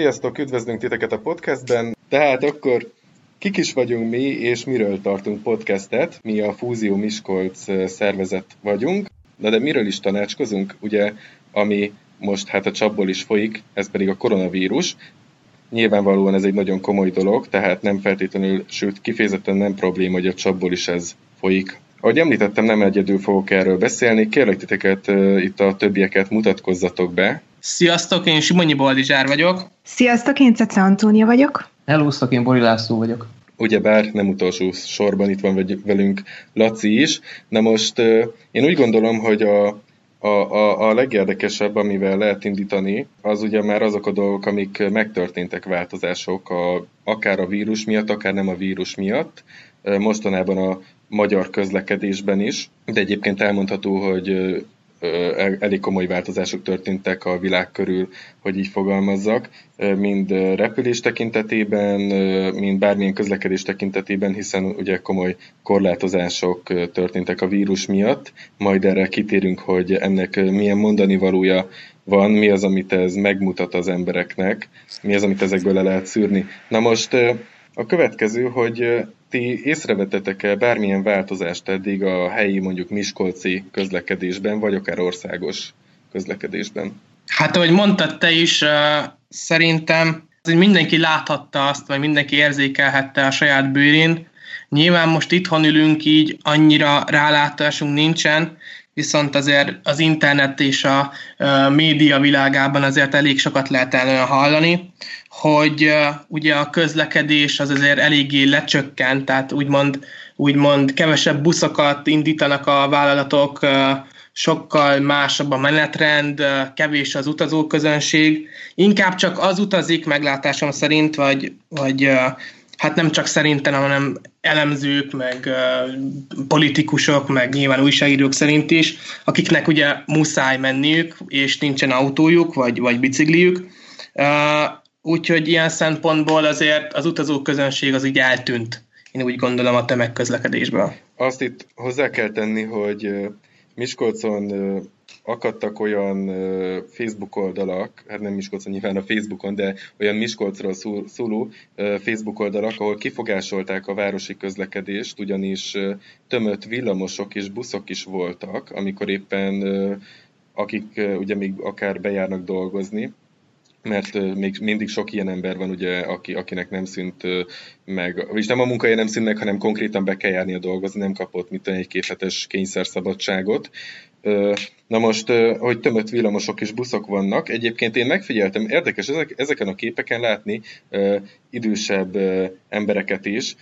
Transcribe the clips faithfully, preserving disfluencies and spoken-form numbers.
Sziasztok, üdvözlünk titeket a podcastben. Tehát akkor kik is vagyunk mi, és miről tartunk podcastet? Mi a Fúzió Miskolc szervezet vagyunk. Na de miről is tanácskozunk? Ugye, ami most hát a csapból is folyik, ez pedig a koronavírus. Nyilvánvalóan ez egy nagyon komoly dolog, tehát nem feltétlenül, sőt kifejezetten nem probléma, hogy a csapból is ez folyik. Ahogy említettem, nem egyedül fogok erről beszélni. Kérlek titeket, itt a többieket, mutatkozzatok be. Sziasztok, én Simonyi Boldizsár vagyok. Sziasztok, én Szece Antónia vagyok. Helóztok, én Boli László vagyok. Ugyebár nem utolsó sorban itt van velünk Laci is. Na most én úgy gondolom, hogy a, a, a, a legérdekesebb, amivel lehet indítani, az ugye már azok a dolgok, amik megtörténtek, változások, a, akár a vírus miatt, akár nem a vírus miatt. Mostanában a magyar közlekedésben is, de egyébként elmondható, hogy elég komoly változások történtek a világ körül, hogy így fogalmazzak, mind repülés tekintetében, mind bármilyen közlekedés tekintetében, hiszen ugye komoly korlátozások történtek a vírus miatt, majd erre kitérünk, hogy ennek milyen mondani valója van, mi az, amit ez megmutat az embereknek, mi az, amit ezekből le lehet szűrni. Na most a következő, hogy ti észrevettetek-e bármilyen változást eddig a helyi, mondjuk miskolci közlekedésben, vagy akár országos közlekedésben? Hát, ahogy mondtad te is, szerintem mindenki láthatta azt, vagy mindenki érzékelhette a saját bőrén. Nyilván most itthon ülünk, így annyira rálátásunk nincsen, viszont azért az internet és a média világában azért elég sokat lehet előre hallani, hogy uh, ugye a közlekedés az azért eléggé lecsökkent, tehát úgymond, úgymond kevesebb buszokat indítanak a vállalatok, uh, sokkal másabb a menetrend, uh, kevés az utazóközönség. Inkább csak az utazik meglátásom szerint, vagy, vagy uh, hát nem csak szerintem, hanem elemzők, meg uh, politikusok, meg nyilván újságírók szerint is, akiknek ugye muszáj menniük, és nincsen autójuk, vagy, vagy bicikliük. Uh, Úgyhogy ilyen szempontból azért az utazóközönség az így eltűnt, én úgy gondolom, a tömegközlekedésből. Azt itt hozzá kell tenni, hogy Miskolcon akadtak olyan Facebook oldalak, hát nem Miskolcon, nyilván a Facebookon, de olyan Miskolcról szóló Facebook oldalak, ahol kifogásolták a városi közlekedést, ugyanis tömött villamosok és buszok is voltak, amikor éppen akik ugye még akár bejárnak dolgozni, mert még mindig sok ilyen ember van, ugye, aki, akinek nem szűnt meg, és nem a munkahelye nem szűnt meg, hanem konkrétan be kell járnia dolgozni, nem kapott mint egy két hetes kényszerszabadságot. Na most, hogy tömött villamosok és buszok vannak, egyébként én megfigyeltem, érdekes ezek, ezeken a képeken látni idősebb embereket is,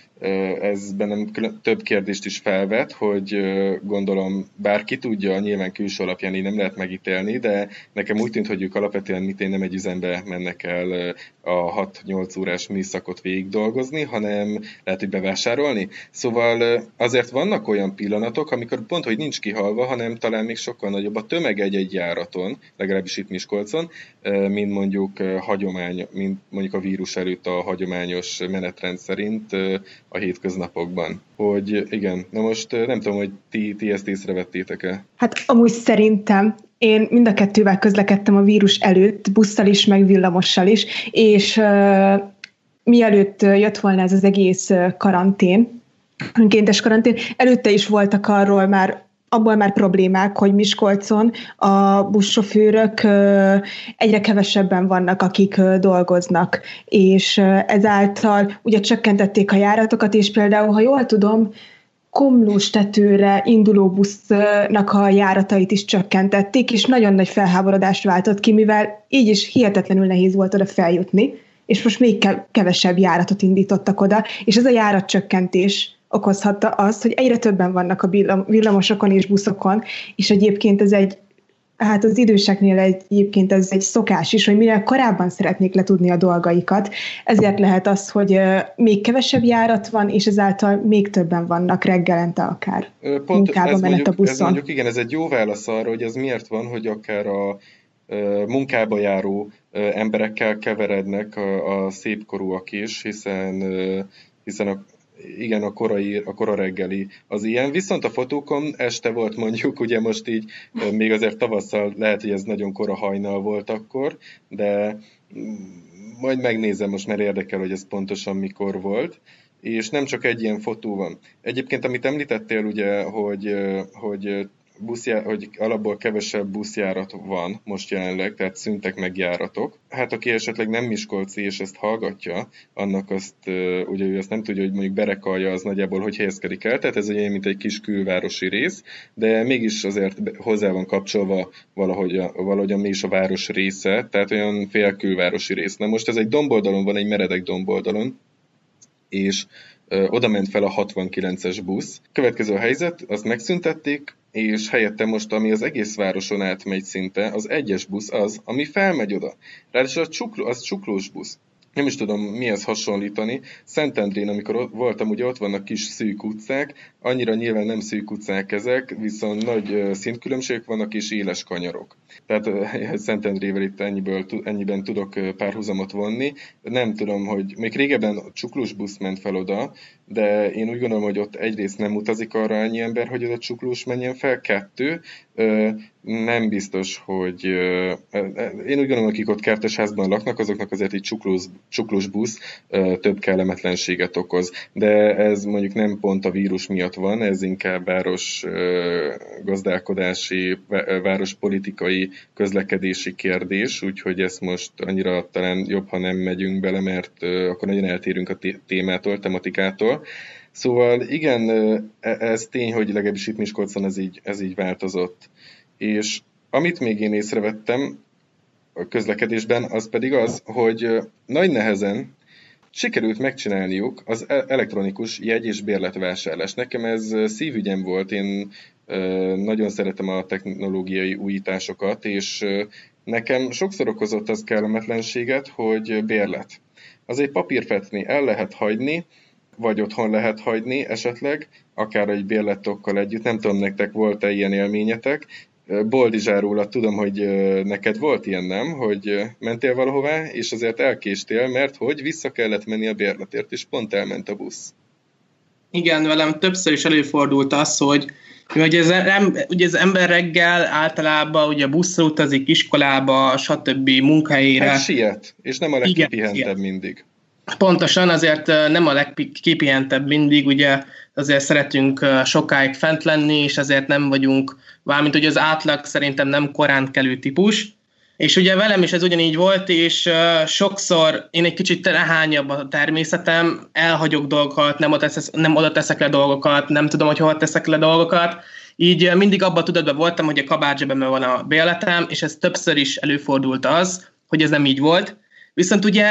ez bennem több kérdést is felvet, hogy gondolom bárki tudja, nyilván külső alapján így nem lehet megítélni, de nekem úgy tűnt, hogy ők alapvetően mit én nem egy üzembe mennek el a hat-nyolc órás műszakot végig dolgozni, hanem lehet, hogy bevásárolni. Szóval azért vannak olyan pillanatok, amikor pont, hogy nincs kihalva, hanem talán még sokkal nagyobb a tömeg egy-egy járaton, legalábbis itt Miskolcon, mint mondjuk, hagyomány, mint mondjuk a vírus előtt a hagyományos menetrend szerint a hétköznapokban. Hogy igen, na most nem tudom, hogy ti, ti ezt észrevettétek-e? Hát amúgy szerintem én mind a kettővel közlekedtem a vírus előtt, busszal is, meg villamossal is, és uh, mielőtt jött volna ez az egész karantén, önkéntes karantén, előtte is voltak arról már, abból már problémák, hogy Miskolcon a buszsofőrök egyre kevesebben vannak, akik dolgoznak, és ezáltal ugye csökkentették a járatokat, és például, ha jól tudom, Komlóstetőre induló busznak a járatait is csökkentették, és nagyon nagy felháborodást váltott ki, mivel így is hihetetlenül nehéz volt oda feljutni, és most még kevesebb járatot indítottak oda, és ez a járatcsökkentés okozhatta azt, hogy egyre többen vannak a villamosokon és buszokon, és egyébként ez egy, hát az időseknél egyébként ez egy szokás is, hogy minél korábban szeretnék letudni a dolgaikat, ezért lehet az, hogy még kevesebb járat van, és ezáltal még többen vannak reggelente akár pont munkába menet mondjuk, a buszon. Ez mondjuk, igen, ez egy jó válasz arra, hogy ez miért van, hogy akár a munkába járó emberekkel keverednek a, a szépkorúak is, hiszen, hiszen a igen, a korai, a kora reggeli az ilyen, viszont a fotókon este volt mondjuk, ugye most így még azért tavasszal lehet, hogy ez nagyon kora hajnal volt akkor, de majd megnézem, most már érdekel, hogy ez pontosan mikor volt, és nem csak egy ilyen fotó van. Egyébként, amit említettél, ugye, hogy, hogy, buszjá, hogy alapból kevesebb buszjárat van most jelenleg, tehát szűntek meg járatok. Hát aki esetleg nem miskolci és ezt hallgatja, annak azt, ugye ő azt nem tudja, hogy mondjuk Berekalja az nagyjából hogy helyezkedik el, tehát ez olyan, mint egy kis külvárosi rész, de mégis azért hozzá van kapcsolva valahogy, valahogy mi is a város része, tehát olyan fél külvárosi rész. Na most ez egy domboldalon van, egy meredek domboldalon, és ö, oda ment fel a hatvankilences busz. Következő helyzet, azt megszüntették, és helyette most, ami az egész városon átmegy szinte, az egyes busz az, ami felmegy oda. Ráadásul az, csukló, az csuklós busz. Nem is tudom mihez hasonlítani. Szentendrén, amikor voltam, ugye ott vannak kis szűk utcák, annyira nyilván nem szűk utcák ezek, viszont nagy szintkülönbségek vannak és éles kanyarok. Tehát Szentendrével itt ennyiből, ennyiben tudok párhuzamot vonni. Nem tudom, hogy még régebben a csuklós busz ment fel oda, de én úgy gondolom, hogy ott egyrészt nem utazik arra annyi ember, hogy oda csuklós menjen fel, kettő, nem biztos, hogy... Én úgy gondolom, akik ott kertesházban laknak, azoknak azért egy csuklós, csuklós busz több kellemetlenséget okoz. De ez mondjuk nem pont a vírus miatt van, ez inkább város gazdálkodási, várospolitikai, közlekedési kérdés, úgyhogy ezt most annyira talán jobb, ha nem megyünk bele, mert akkor nagyon eltérünk a témától, tematikától. Szóval igen, ez tény, hogy legalábbis itt Miskolcon ez így, ez így változott. És amit még én észrevettem a közlekedésben, az pedig az, hogy nagy nehezen sikerült megcsinálniuk az elektronikus jegy- és bérletvásárlást. Nekem ez szívügyem volt, én nagyon szeretem a technológiai újításokat, és nekem sokszor okozott az kellemetlenséget, hogy bérlet. Az egy papírfetni el lehet hagyni, vagy otthon lehet hagyni esetleg, akár egy bérletokkal együtt. Nem tudom, nektek volt-e ilyen élményetek. Boldizsár úr, tudom, hogy neked volt ilyen, nem? Hogy mentél valahová, és azért elkéstél, mert hogy vissza kellett menni a bérletért, és pont elment a busz. Igen, velem többször is előfordult az, hogy ugye az, ugye az ember reggel általában ugye buszra utazik, iskolába, stb. Munkahelyére. Hát siet, és nem a legkipihentebb mindig. Pontosan, azért nem a legkipihentebb mindig, ugye azért szeretünk sokáig fent lenni, és azért nem vagyunk, valamint ugye az átlag szerintem nem korán kelő típus. És ugye velem is ez ugyanígy volt, és sokszor én egy kicsit rehányabb a természetem, elhagyok dolgokat, nem oda, tesz, nem oda teszek le dolgokat, nem tudom, hogy hova teszek le dolgokat. Így mindig abban tudatban voltam, hogy a kabátzsebemben van a bérletem, és ez többször is előfordult az, hogy ez nem így volt. Viszont ugye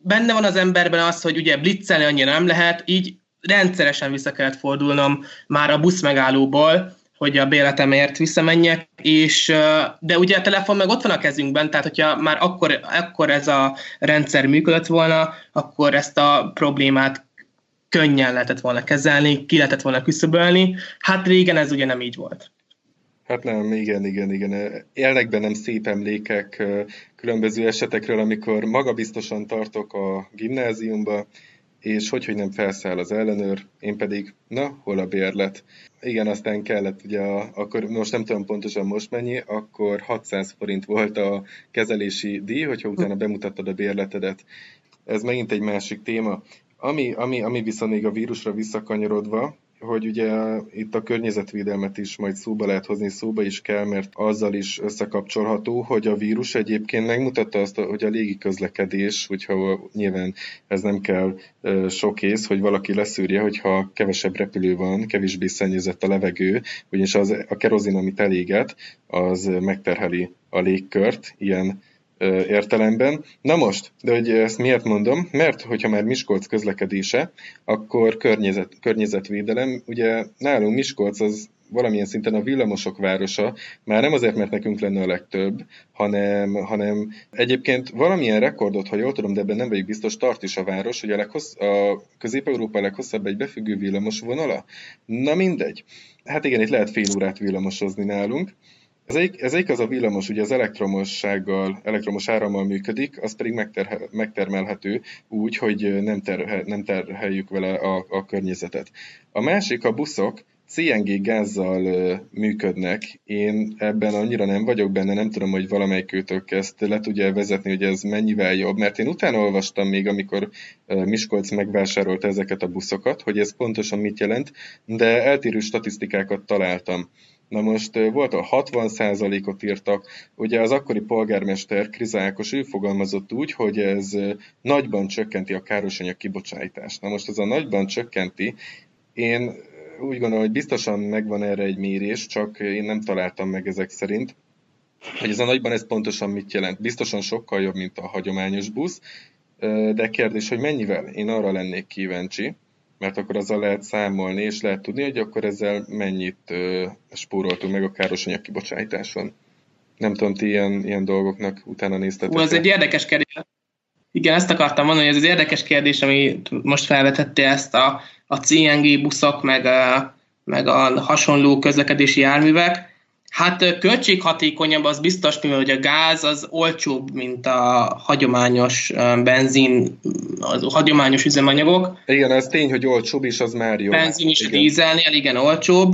benne van az emberben az, hogy ugye blitzelni annyira nem lehet, így rendszeresen vissza kellett fordulnom már a buszmegállóból, hogy a bérletemért visszamenjek, és, de ugye a telefon meg ott van a kezünkben, tehát hogyha már akkor, akkor ez a rendszer működött volna, akkor ezt a problémát könnyen lehetett volna kezelni, ki lehetett volna küszöbölni. Hát régen ez ugye nem így volt. Hát nem, igen, igen, igen. Élnek bennem szép emlékek különböző esetekről, amikor magabiztosan tartok a gimnáziumba, és hogy, hogy nem felszáll az ellenőr, én pedig, na, hol a bérlet? Igen, aztán kellett, ugye, a, akkor most nem tudom pontosan most mennyi, akkor hatszáz forint volt a kezelési díj, hogyha utána bemutattad a bérletedet. Ez megint egy másik téma. Ami, ami, ami viszont még a vírusra visszakanyarodva, hogy ugye itt a környezetvédelmet is majd szóba lehet hozni, szóba is kell, mert azzal is összekapcsolható, hogy a vírus egyébként megmutatta azt, hogy a légi közlekedés, hogyha nyilván ez nem kell sok ész, hogy valaki leszűrje, hogyha kevesebb repülő van, kevésbé szennyezett a levegő, ugyanis az, a kerozin, amit eléget, az megterheli a légkört, ilyen értelemben. Na most, de hogy ezt miért mondom? Mert hogyha már Miskolc közlekedése, akkor környezet, környezetvédelem, ugye nálunk Miskolc az valamilyen szinten a villamosok városa, már nem azért, mert nekünk lenne a legtöbb, hanem, hanem egyébként valamilyen rekordot, ha jól tudom, de ebben nem vagyok biztos, tart is a város, hogy a, leghossz, a Közép-Európa leghosszabb egy befüggő villamos vonala. Na mindegy. Hát igen, itt lehet fél órát villamosozni nálunk. Ez egyik, ez egyik az a villamos, ugye az elektromossággal, elektromos árammal működik, az pedig megterhe, megtermelhető úgy, hogy nem, terhe, nem terheljük vele a, a környezetet. A másik a buszok, cé en gé gázzal működnek, én ebben annyira nem vagyok benne, nem tudom, hogy valamelyikőtök ezt le tudja vezetni, hogy ez mennyivel jobb, mert én utána olvastam még, amikor Miskolc megvásárolta ezeket a buszokat, hogy ez pontosan mit jelent, de eltérő statisztikákat találtam. Na most volt a hatvan százalékot írtak, ugye az akkori polgármester Krizá Ákos ő fogalmazott úgy, hogy ez nagyban csökkenti a károsanyag kibocsátást. Na most ez a nagyban csökkenti, én úgy gondolom, hogy biztosan megvan erre egy mérés, csak én nem találtam meg ezek szerint, hogy ez a nagyban ez pontosan mit jelent. Biztosan sokkal jobb, mint a hagyományos busz, de kérdés, hogy mennyivel? Én arra lennék kíváncsi, mert akkor azzal lehet számolni, és lehet tudni, hogy akkor ezzel mennyit spóroltunk meg a károsanyag kibocsátáson. Nem tudom, ti ilyen, ilyen dolgoknak utána néztetek. Hú, ez egy érdekes kérdés. Igen, ezt akartam mondani, hogy ez az érdekes kérdés, ami most felvetette ezt a, a cé en gé buszok, meg a, meg a hasonló közlekedési járművek. Hát költséghatékonyabb az biztos, mivel hogy a gáz az olcsóbb, mint a hagyományos benzin, a hagyományos üzemanyagok. Igen, ez tény, hogy olcsóbb is, az már jó. Benzin is a dízelnél, igen, olcsóbb.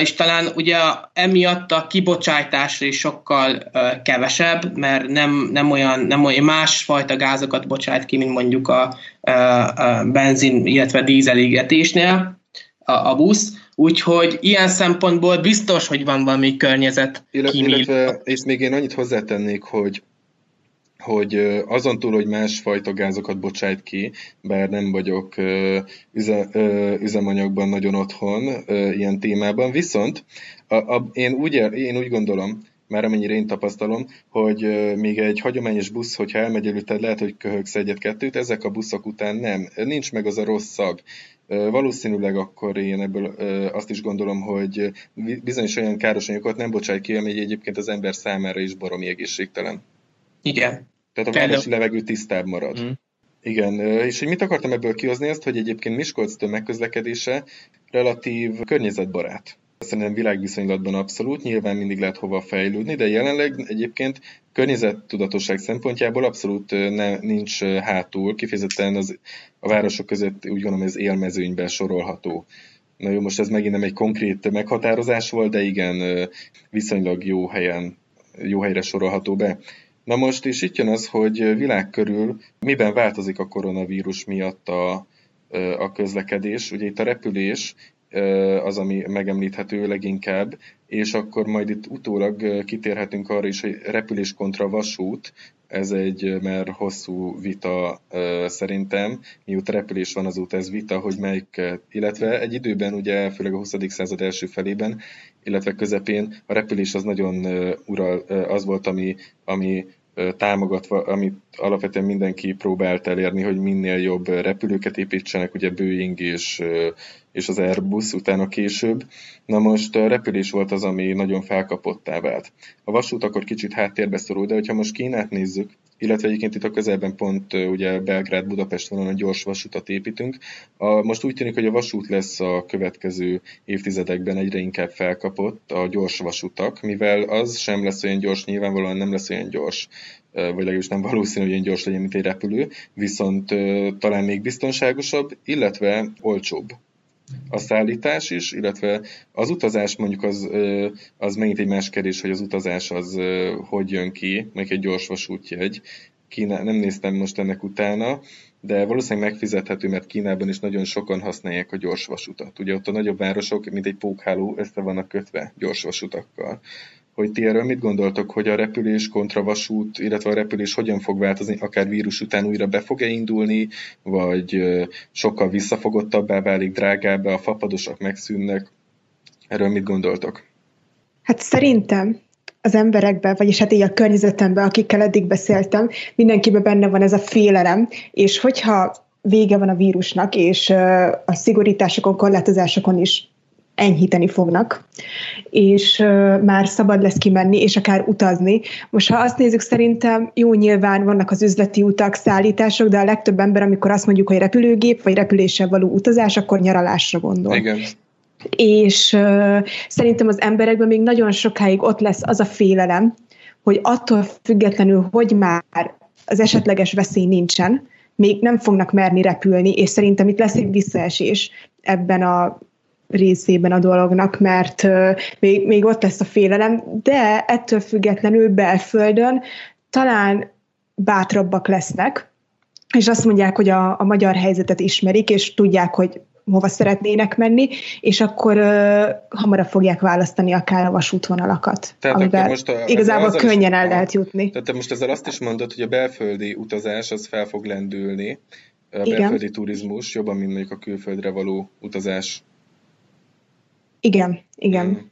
És talán ugye emiatt a kibocsátás is sokkal kevesebb, mert nem, nem, olyan, nem olyan másfajta gázokat bocsát ki, mint mondjuk a, a benzin, illetve dízel égetésnél a, a busz. Úgyhogy ilyen szempontból biztos, hogy van valami környezet kímélő. És még én annyit hozzátennék, hogy, hogy azon túl, hogy másfajta gázokat bocsájt ki, bár nem vagyok üze, üzemanyagban nagyon otthon ilyen témában, viszont a, a, én, úgy, én úgy gondolom, már amennyire én tapasztalom, hogy még egy hagyományos busz, hogyha elmegy előtted, lehet, hogy köhögsz egyet-kettőt, ezek a buszok után nem. Nincs meg az a rossz szag. Valószínűleg akkor én ebből azt is gondolom, hogy bizonyos olyan károsanyagokat nem bocsájt ki, ami egyébként az ember számára is baromi egészségtelen. Igen. Tehát a városi levegő tisztább marad. Mm. Igen, és hogy mit akartam ebből kihozni azt, hogy egyébként Miskolc tömegközlekedése relatív környezetbarát. Szerintem világviszonylatban abszolút, nyilván mindig lehet hova fejlődni, de jelenleg egyébként környezettudatosság szempontjából abszolút ne, nincs hátul, kifejezetten az, a városok között úgy gondolom ez élmezőnyben sorolható. Na jó, most ez megint nem egy konkrét meghatározás volt, de igen, viszonylag jó helyen, jó helyre sorolható be. Na most is itt jön az, hogy világ körül miben változik a koronavírus miatt a, a közlekedés. Ugye itt a repülés az, ami megemlíthető leginkább, és akkor majd itt utólag kitérhetünk arra is, hogy repülés kontra vasút, ez egy már hosszú vita szerintem, mióta repülés van azóta ez vita, hogy melyik, illetve egy időben, ugye főleg a huszadik század első felében, illetve közepén a repülés az nagyon ural, az volt, ami, ami támogatva, amit alapvetően mindenki próbált elérni, hogy minél jobb repülőket építsenek, ugye Boeing és, és az Airbus utána később. Na most a repülés volt az, ami nagyon felkapottá vált. A vasút akkor kicsit háttérbe szorul, de hogyha most Kínát nézzük, illetve egyébként itt a közelben pont ugye Belgrád-Budapest vonalon gyors vasutat építünk. A, most úgy tűnik, hogy a vasút lesz a következő évtizedekben egyre inkább felkapott a gyors vasutak, mivel az sem lesz olyan gyors, nyilvánvalóan nem lesz olyan gyors, vagy legalábbis nem valószínű, hogy olyan gyors legyen, mint egy repülő, viszont talán még biztonságosabb, illetve olcsóbb a szállítás is, illetve az utazás mondjuk az, az megint egy más kérdés, hogy az utazás az hogy jön ki, meg egy gyors vasútjegy. Kína, nem néztem most ennek utána, de valószínűleg megfizethető, mert Kínában is nagyon sokan használják a gyors vasutat. Ugye ott a nagyobb városok, mint egy pókháló, össze vannak kötve gyors vasutakkal. Hogy ti erről mit gondoltok, hogy a repülés kontra vasút, illetve a repülés hogyan fog változni, akár vírus után újra be fog-e indulni, vagy sokkal visszafogottabbá válik, drágábbá, a fapadosak megszűnnek. Erről mit gondoltok? Hát szerintem az emberekben, vagyis hát így a környezetemben, akikkel eddig beszéltem, mindenkiben benne van ez a félelem, és hogyha vége van a vírusnak, és a szigorításokon, korlátozásokon is enyhíteni fognak, és uh, már szabad lesz kimenni, és akár utazni. Most, ha azt nézzük, szerintem jó, nyilván vannak az üzleti utak, szállítások, de a legtöbb ember, amikor azt mondjuk, hogy repülőgép, vagy repüléssel való utazás, akkor nyaralásra gondol. Igen. És uh, szerintem az emberekben még nagyon sokáig ott lesz az a félelem, hogy attól függetlenül, hogy már az esetleges veszély nincsen, még nem fognak merni repülni, és szerintem itt lesz egy visszaesés ebben a részében a dolognak, mert még, még ott lesz a félelem, de ettől függetlenül belföldön talán bátrabbak lesznek, és azt mondják, hogy a, a magyar helyzetet ismerik, és tudják, hogy hova szeretnének menni, és akkor ö, hamarabb fogják választani akár a vasútvonalakat, tehát, amivel most a, igazából az könnyen el lehet jutni. Tehát te most ezzel azt is mondod, hogy a belföldi utazás az fel fog lendülni, a igen. belföldi turizmus jobban, mint mondjuk a külföldre való utazás. Igen, igen. Hmm.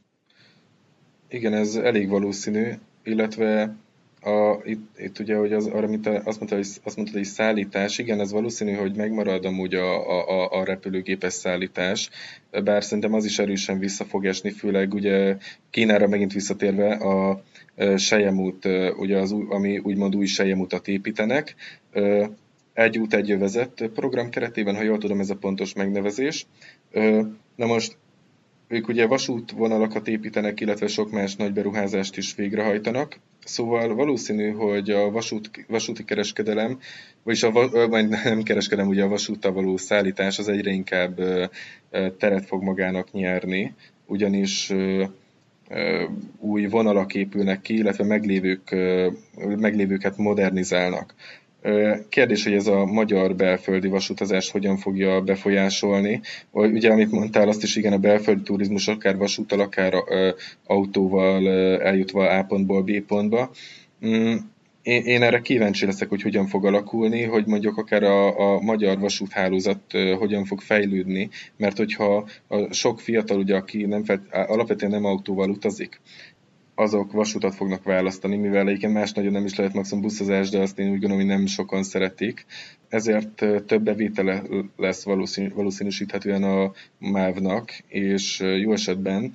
Igen, ez elég valószínű, illetve a, itt, itt ugye, hogy az, arra, mint a, azt mondta, hogy, azt mondta, hogy szállítás, igen, ez valószínű, hogy megmarad amúgy a, a, a repülőgépes szállítás, bár szerintem az is erősen vissza fog esni, főleg ugye Kínára megint visszatérve a selyemút, ugye az, ami úgymond új selyemutat építenek, egy út egy övezet program keretében, ha jól tudom, ez a pontos megnevezés. Na most ők ugye vasútvonalakat építenek, illetve sok más nagy beruházást is végrehajtanak, szóval valószínű, hogy a vasút, vasúti kereskedelem, vagyis a, vagy nem kereskedem, ugye a vasúttal való szállítás az egyre inkább teret fog magának nyerni, ugyanis új vonalak épülnek ki, illetve meglévők, meglévőket modernizálnak. Kérdés, hogy ez a magyar belföldi vasutazás hogyan fogja befolyásolni. Ugye, amit mondtál, azt is igen, a belföldi turizmus akár vasúttal, akár autóval eljutva A pontból B pontba. Én erre kíváncsi leszek, hogy hogyan fog alakulni, hogy mondjuk akár a, a magyar vasúthálózat hogyan fog fejlődni, mert hogyha a sok fiatal, ugye, aki nem felt, alapvetően nem autóval utazik, azok vasútat fognak választani, mivel egyébként más nagyon nem is lehet, maximum buszozás, de azt én úgy gondolom, hogy nem sokan szeretik. Ezért több bevétele lesz valószínű, valószínűsíthetően a MÁV-nak, és jó esetben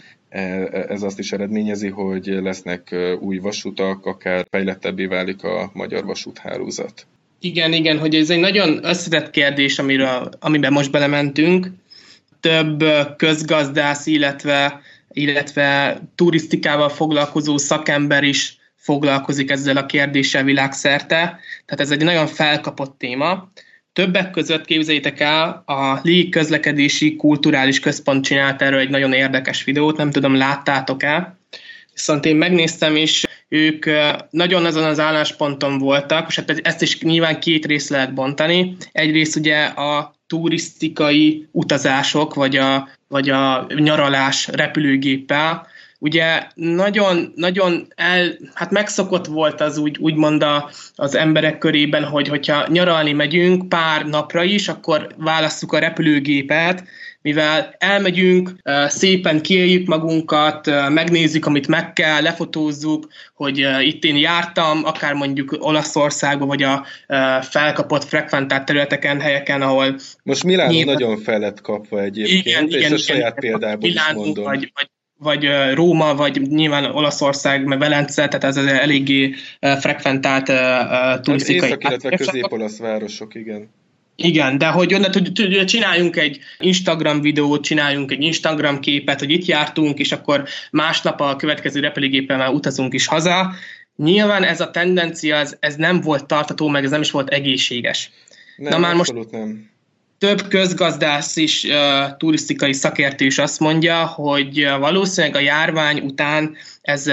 ez azt is eredményezi, hogy lesznek új vasútak, akár fejlettebbé válik a magyar vasúthálózat. Igen, igen, hogy ez egy nagyon összetett kérdés, amiről, amiben most belementünk. Több közgazdász, illetve illetve turisztikával foglalkozó szakember is foglalkozik ezzel a kérdéssel világszerte. Tehát ez egy nagyon felkapott téma. Többek között, képzeljétek el, a Légi Közlekedési Kulturális Központ csinált erről egy nagyon érdekes videót, nem tudom, láttátok-e. Viszont én megnéztem, és ők nagyon azon az állásponton voltak, és hát ezt is nyilván két részre lehet bontani. Egyrészt ugye a turisztikai utazások, vagy a, vagy a nyaralás repülőgéppel. Ugye nagyon, nagyon el, hát megszokott volt az úgy, úgymond a, az emberek körében, hogy hogyha nyaralni megyünk pár napra is, akkor válasszuk a repülőgépet, mivel elmegyünk, szépen kieljük magunkat, megnézzük, amit meg kell, lefotózzuk, hogy itt én jártam, akár mondjuk Olaszországban, vagy a felkapott, frekventált területeken, helyeken, ahol... Most Milánó nyilván... nagyon fel lett kapva egyébként, igen, és igen, a saját igen, példából Milánó, is mondom. Vagy, vagy, vagy Róma, vagy nyilván Olaszország, meg Velence, tehát ez az eléggé frekventált turisztikai... Észak, illetve közép-olasz városok, igen. Igen, de hogy onnan csináljunk egy Instagram videót, csináljunk egy Instagram képet, hogy itt jártunk, és akkor másnap a következő repülőgéppel már utazunk is haza. Nyilván ez a tendencia, ez, ez nem volt tartató, meg ez nem is volt egészséges. Nem, na már most nem. Több közgazdász is, turisztikai szakértő is azt mondja, hogy valószínűleg a járvány után ez...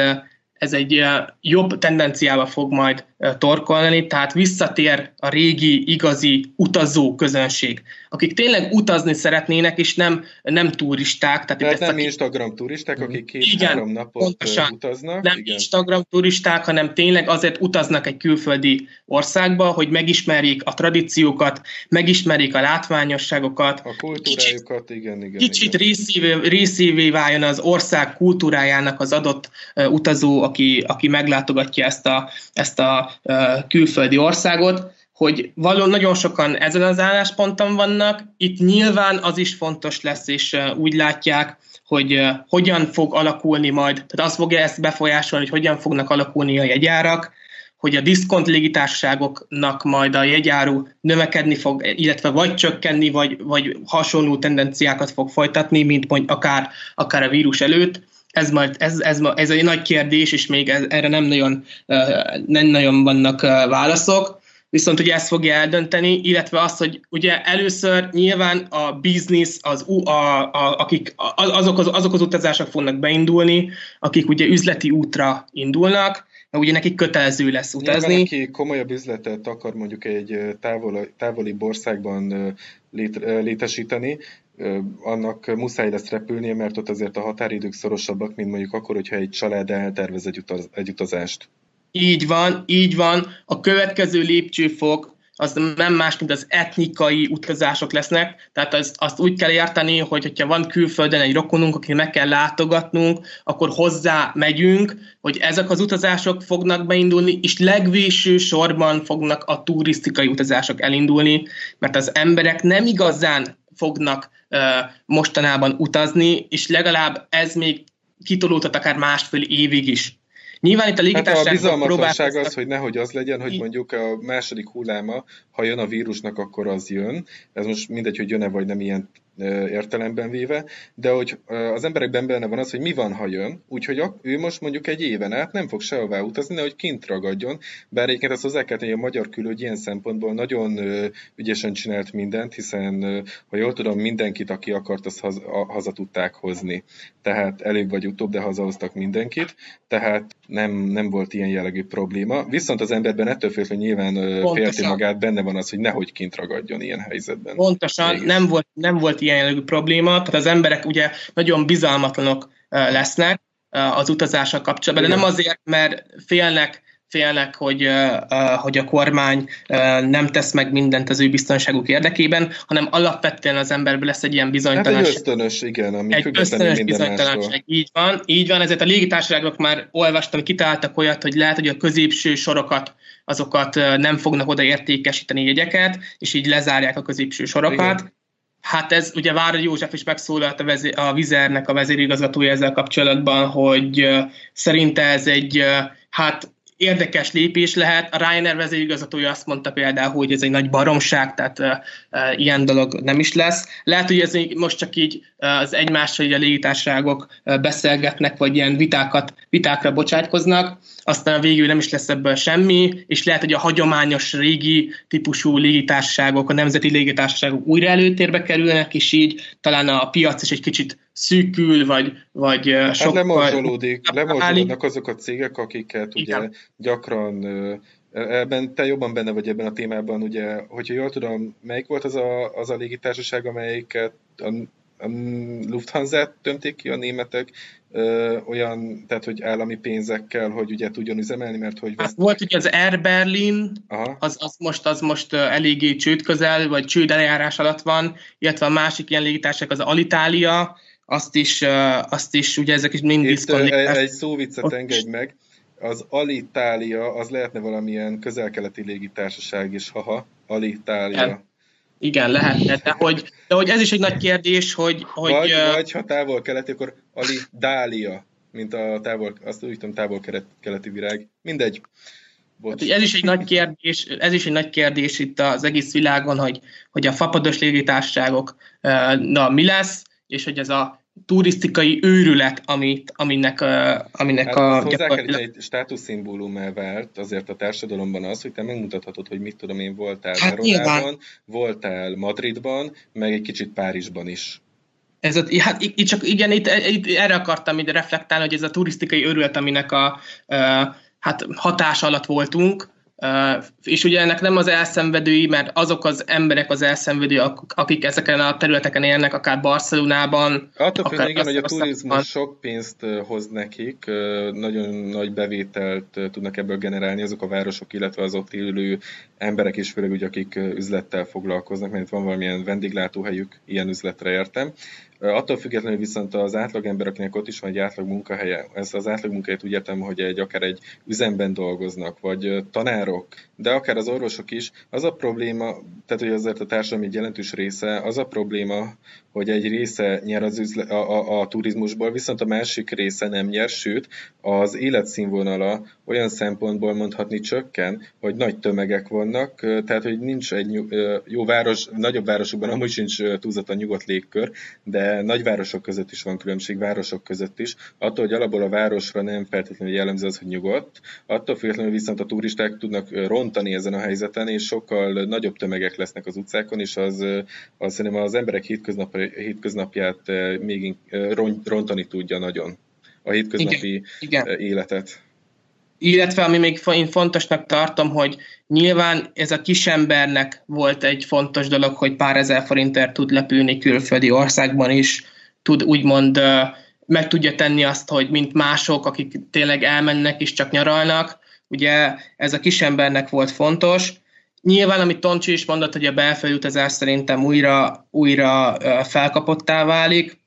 ez egy jobb tendenciába fog majd torkolni, tehát visszatér a régi, igazi utazó közönség, akik tényleg utazni szeretnének, és nem, nem turisták. Tehát, tehát nem aki... Instagram turisták, akik két-három napot pontosan, utaznak. Nem igen. Instagram turisták, hanem tényleg azért utaznak egy külföldi országba, hogy megismerjék a tradíciókat, megismerjék a látványosságokat. A kultúrájukat, kicsit, igen, igen. Kicsit igen. Részévé, részévé váljon az ország kultúrájának az adott utazó, aki, aki meglátogatja ezt a, ezt a uh, külföldi országot, hogy való, nagyon sokan ezen az állásponton vannak. Itt nyilván az is fontos lesz, és uh, úgy látják, hogy uh, hogyan fog alakulni majd, tehát azt fogja ezt befolyásolni, hogy hogyan fognak alakulni a jegyárak, hogy a diszkont légitársaságoknak majd a jegyáru növekedni fog, illetve vagy csökkenni, vagy, vagy hasonló tendenciákat fog folytatni, mint mondjuk akár, akár a vírus előtt. Ez, majd, ez, ez, ez egy nagy kérdés, és még ez, erre nem nagyon, nem nagyon vannak válaszok. viszont ugye ezt fogja eldönteni, illetve az, hogy ugye először nyilván a biznisz, az, a, a, akik, azok, az, azok az utazások fognak beindulni, akik ugye üzleti útra indulnak, ugye nekik kötelező lesz utazni. Nyilván, aki komolyabb üzletet akar mondjuk egy távol, távoli országban létre, létesíteni, annak muszáj lesz repülnie, mert ott azért a határidők szorosabbak, mint mondjuk akkor, hogyha egy család eltervez egy, utaz, egy utazást. Így van, így van. A következő lépcsőfok az nem más, mint az etnikai utazások lesznek, tehát az, azt úgy kell érteni, hogy ha van külföldön egy rokonunk, akit meg kell látogatnunk, akkor hozzá megyünk, hogy ezek az utazások fognak beindulni, és legvéső sorban fognak a turisztikai utazások elindulni, mert az emberek nem igazán fognak uh, mostanában utazni, és legalább ez még kitolódhat akár másfél évig is. Nyilván itt a légitársaságok hát a bizalmatlanság az, hogy nehogy az legyen, hogy mondjuk a második hulláma, ha jön a vírusnak, akkor az jön. Ez most mindegy, hogy jön-e vagy nem ilyen értelemben véve, de hogy az emberekben benne van az, hogy mi van, ha jön, úgyhogy ő most mondjuk egy éven át nem fog sehová utazni, nehogy kint ragadjon, bár egyébként azt hozzá kell tenni, hogy a magyar külügy ilyen szempontból nagyon ügyesen csinált mindent, hiszen ha jól tudom, mindenkit, aki akart, azt haza, haza tudták hozni. Tehát előbb vagy utóbb, de hazahoztak mindenkit, tehát nem, nem volt ilyen jellegű probléma, viszont az emberben ettől fél, hogy nyilván félti magát, benne van az, hogy nehogy kint ragadjon ilyen helyzetben. Pontosan, nem volt, nem volt ilyen jellegű probléma, tehát az emberek ugye nagyon bizalmatlanok lesznek az utazással kapcsolatban, de nem azért, mert félnek, félnek, hogy, hogy a kormány nem tesz meg mindent az ő biztonságuk érdekében, hanem alapvetően az emberből lesz egy ilyen bizonytalanság. Hát egy ösztönös, igen, ami egy ösztönös bizonytalanság, így van, így van, ezért a légitársaságok már olvastam, kitaláltak olyat, hogy lehet, hogy a középső sorokat, azokat nem fognak oda értékesíteni jegyeket, és így lezárják a középső sorokat. Igen. Hát ez, ugye Várj József is megszólalt a, vezé- a Vizernek a vezérigazgatója ezzel kapcsolatban, hogy uh, szerinte ez egy uh, hát érdekes lépés lehet. A Ryanair vezérigazgatója azt mondta például, hogy ez egy nagy baromság, tehát uh, uh, ilyen dolog nem is lesz. Lehet, hogy ez most csak így uh, az egymással így a légitársaságok uh, beszélgetnek, vagy ilyen vitákat, vitákra bocsátkoznak, aztán végül nem is lesz ebből semmi, és lehet, hogy a hagyományos régi típusú légitársaságok, a nemzeti légitársaságok újra előtérbe kerülnek, és így talán a piac is egy kicsit szűkül, vagy, vagy hát sokkal... lemorzsolódik, lemorzsolódnak azok a cégek, akiket ugye igen. gyakran... Ebben te jobban benne vagy ebben a témában, ugye, hogyha jól tudom, melyik volt az a, az a légitársaság, amelyiket a, a Lufthansa-t tömték ki a németek, Ö, olyan, tehát, hogy állami pénzekkel, hogy ugye tudjon üzemelni, mert hogy... Hát volt ugye az Air Berlin, az, az, most, az most eléggé csőd közel, vagy csőd eljárás alatt van, illetve a másik ilyen légitársaság az Alitalia, azt is, azt is, ugye ezek is mind diszkolik. Egy, egy szóviccet engedj meg, az Alitalia, az lehetne valamilyen közel-keleti légitársaság is, haha, Alitalia. Ja. Igen, lehetne, de hogy, de hogy ez is egy nagy kérdés, hogy... hogy vagy, uh, vagy ha távol-keleti, akkor Alitalia, mint a távol, azt úgy tudom, távol-keleti virág. Mindegy. Hát, ez is egy nagy kérdés, ez is egy nagy kérdés itt az egész világon, hogy, hogy a fapados légitársaságok, uh, na mi lesz, és hogy ez a turisztikai őrület, amit, aminek, aminek hát, a... Hozzá kell, hogy egy státuszszimbólumá vált azért a társadalomban az, hogy te megmutathatod, hogy mit tudom én, voltál hát, Veronában, voltál Madridban, meg egy kicsit Párizsban is. Ez a, hát itt csak igen, itt, itt erre akartam így reflektálni, hogy ez a turisztikai őrület, aminek a, a hát hatása alatt voltunk, Uh, és ugye ennek nem az elszenvedői, mert azok az emberek az elszenvedői, akik ezeken a területeken élnek, akár Barcelonában. Attól akár igen, hogy a turizmus sok pénzt hoz nekik, nagyon nagy bevételt tudnak ebből generálni azok a városok, illetve az ott élő emberek is, főleg ugye, akik üzlettel foglalkoznak, mert van valamilyen vendéglátóhelyük, ilyen üzletre értem. Attól függetlenül viszont az átlagember, akinek ott is van egy átlag munkahelye, ezt az átlag munkahelyet úgy értem, hogy egy, akár egy üzemben dolgoznak, vagy tanárok, de akár az orvosok is, az a probléma, tehát hogy azért a társadalom egy jelentős része, az a probléma, hogy egy része nyer az üzle, a, a, a turizmusból, viszont a másik része nem nyer, sőt, az életszínvonala olyan szempontból mondhatni csökken, hogy nagy tömegek vannak, tehát hogy nincs egy jó város, nagyobb városokban amúgy sincs túlzottan nyugodt légkör, de de nagyvárosok között is van különbség, városok között is. Attól, hogy alapból a városra nem feltétlenül jellemző az, hogy nyugodt, attól függetlenül viszont a turisták tudnak rontani ezen a helyzeten, és sokkal nagyobb tömegek lesznek az utcákon, és az, az szerintem az emberek hétköznap, hétköznapját még rontani tudja nagyon, a hétköznapi igen, igen. életet. Illetve, ami még én fontosnak tartom, hogy nyilván ez a kisembernek volt egy fontos dolog, hogy pár ezer forintért tud lepülni külföldi országban is, tud úgymond meg tudja tenni azt, hogy mint mások, akik tényleg elmennek és csak nyaralnak, ugye ez a kisembernek volt fontos. Nyilván, amit Toncsi is mondott, hogy a belföldi utazás szerintem újra, újra felkapottá válik.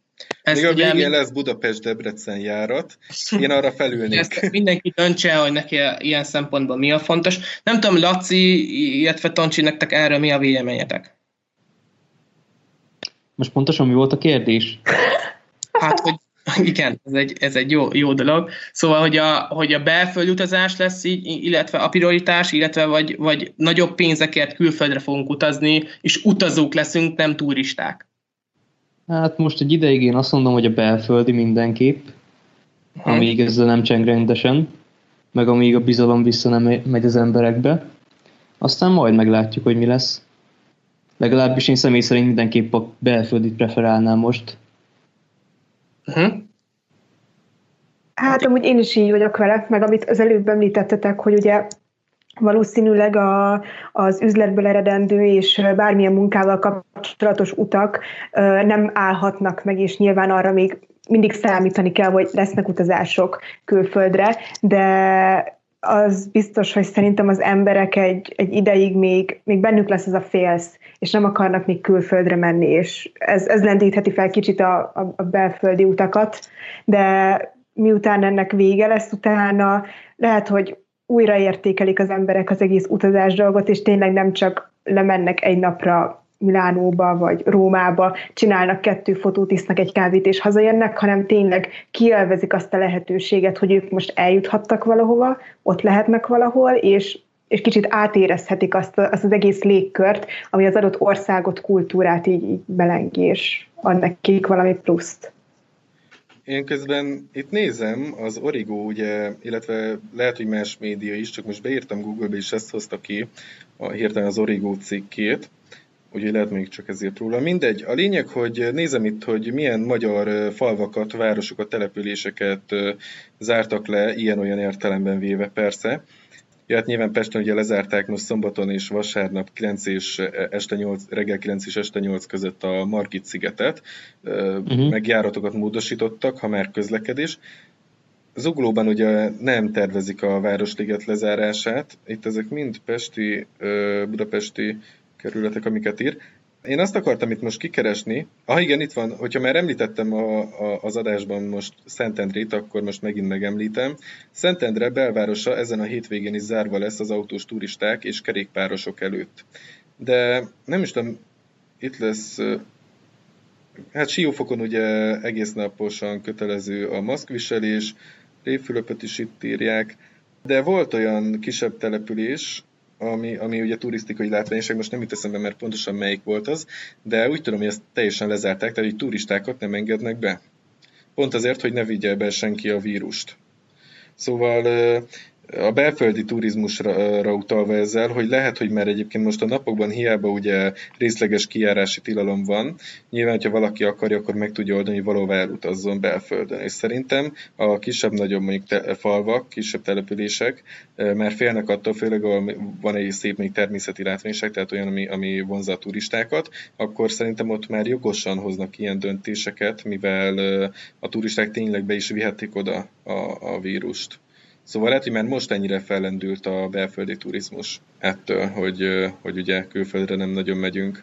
Ez még a végén ugye, lesz Budapest-Debrecen járat, én arra felülnék. Ezt mindenki döntse, hogy neki ilyen szempontból mi a fontos. Nem tudom, Laci, illetve Toncsi, nektek erről mi a véleményetek? Most pontosan mi volt a kérdés? Hát, hogy igen, ez egy, ez egy jó, jó dolog. Szóval, hogy a, hogy a belföldi utazás lesz így, illetve a prioritás, illetve vagy, vagy nagyobb pénzekért külföldre fogunk utazni, és utazók leszünk, nem turisták. Hát most egy ideig én azt mondom, hogy a belföldi mindenképp, amíg ezzel nem cseng rendesen, meg amíg a bizalom vissza nem megy az emberekbe. Aztán majd meglátjuk, hogy mi lesz. Legalábbis én személy szerint mindenképp a belföldit preferálnám most. Uh-huh. Hát amúgy én is így vagyok vele, meg amit az előbb említettetek, hogy ugye valószínűleg a, az üzletből eredendő és bármilyen munkával kapcsolatos utak ö, nem állhatnak meg, és nyilván arra még mindig számítani kell, hogy lesznek utazások külföldre, de az biztos, hogy szerintem az emberek egy, egy ideig még, még bennük lesz ez a félsz, és nem akarnak még külföldre menni, és ez, ez lendítheti fel kicsit a, a, a belföldi utakat, de miután ennek vége lesz, utána lehet, hogy újra értékelik az emberek az egész utazás dolgot, és tényleg nem csak lemennek egy napra Milánóba vagy Rómába, csinálnak kettő fotót, isznak egy kávét és hazajönnek, hanem tényleg kielvezik azt a lehetőséget, hogy ők most eljuthattak valahova, ott lehetnek valahol, és, és kicsit átérezhetik azt, a, azt az egész légkört, ami az adott országot, kultúrát így, így belengi, és ad nekik valami pluszt. Én közben itt nézem, az Origo, ugye, illetve lehet, hogy más média is, csak most beírtam Google-be, és ezt hozta ki, a, hirtelen az Origo cikkét, úgyhogy lehet még csak ezért róla. Mindegy, a lényeg, hogy nézem itt, hogy milyen magyar falvakat, városokat, településeket zártak le, ilyen-olyan értelemben véve persze. Ja, hát nyilván Pesten ugye lezárták most szombaton és vasárnap kilenc és este nyolc, reggel kilenc és este nyolc között a Margit szigetet, uh-huh. meg járatokat módosítottak, ha már közlekedés. Zuglóban ugye nem tervezik a Városliget lezárását, itt ezek mind pesti, budapesti kerületek, amiket ír. Én azt akartam itt most kikeresni, ah igen, itt van, hogyha már említettem a, a, az adásban most Szentendrét, akkor most megint megemlítem. Szentendre belvárosa ezen a hétvégén is zárva lesz az autós turisták és kerékpárosok előtt. De nem is tudom, itt lesz, hát Siófokon ugye egész naposan kötelező a maszkviselés, Révfülöpöt is itt írják, de volt olyan kisebb település, Ami, ami ugye turisztikai látványosság, most nem jut eszembe, mert pontosan melyik volt az, de úgy tudom, hogy ezt teljesen lezárták, tehát így turistákat nem engednek be. Pont azért, hogy ne vigye be senki a vírust. Szóval a belföldi turizmusra utalva ezzel, hogy lehet, hogy már egyébként most a napokban hiába ugye részleges kijárási tilalom van, nyilván, hogyha valaki akarja, akkor meg tudja oldani, hogy valóban elutazzon belföldön. És szerintem a kisebb-nagyobb mondjuk te- falvak, kisebb települések már félnek attól, főleg ahol van egy szép még természeti látványosság, tehát olyan, ami, ami vonzza a turistákat, akkor szerintem ott már jogosan hoznak ilyen döntéseket, mivel a turisták tényleg be is vihetik oda a, a vírust. Szóval lehet, hogy már most ennyire fellendült a belföldi turizmus ettől, hogy, hogy ugye külföldre nem nagyon megyünk.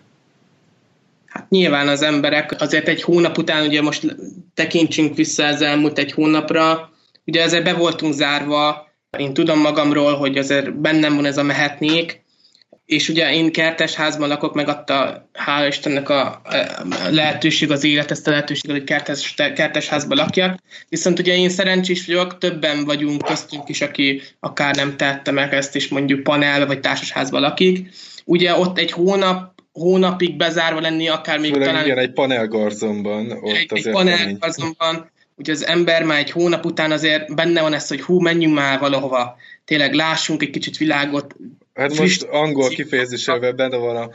Hát nyilván az emberek azért egy hónap után, ugye most tekintsünk vissza az elmúlt egy hónapra, ugye azért be voltunk zárva, én tudom magamról, hogy azért bennem van ez a mehetnék, és ugye én kertesházban lakok, megadta, hála Istennek a lehetőség, az élet, ezt a lehetőség, hogy kertes, kertesházban lakjak. Viszont ugye én szerencsés vagyok, többen vagyunk köztünk is, aki akár nem tette meg ezt, és mondjuk panel vagy társasházban lakik. Ugye ott egy hónap hónapig bezárva lenni, akár még főleg talán... igen, egy panelgarzonban. Ott egy egy panelgarzonban, ugye az ember már egy hónap után azért benne van ez, hogy hú, menjünk már valahova, tényleg lássunk egy kicsit világot. Hát most angol kifejezésével benne van a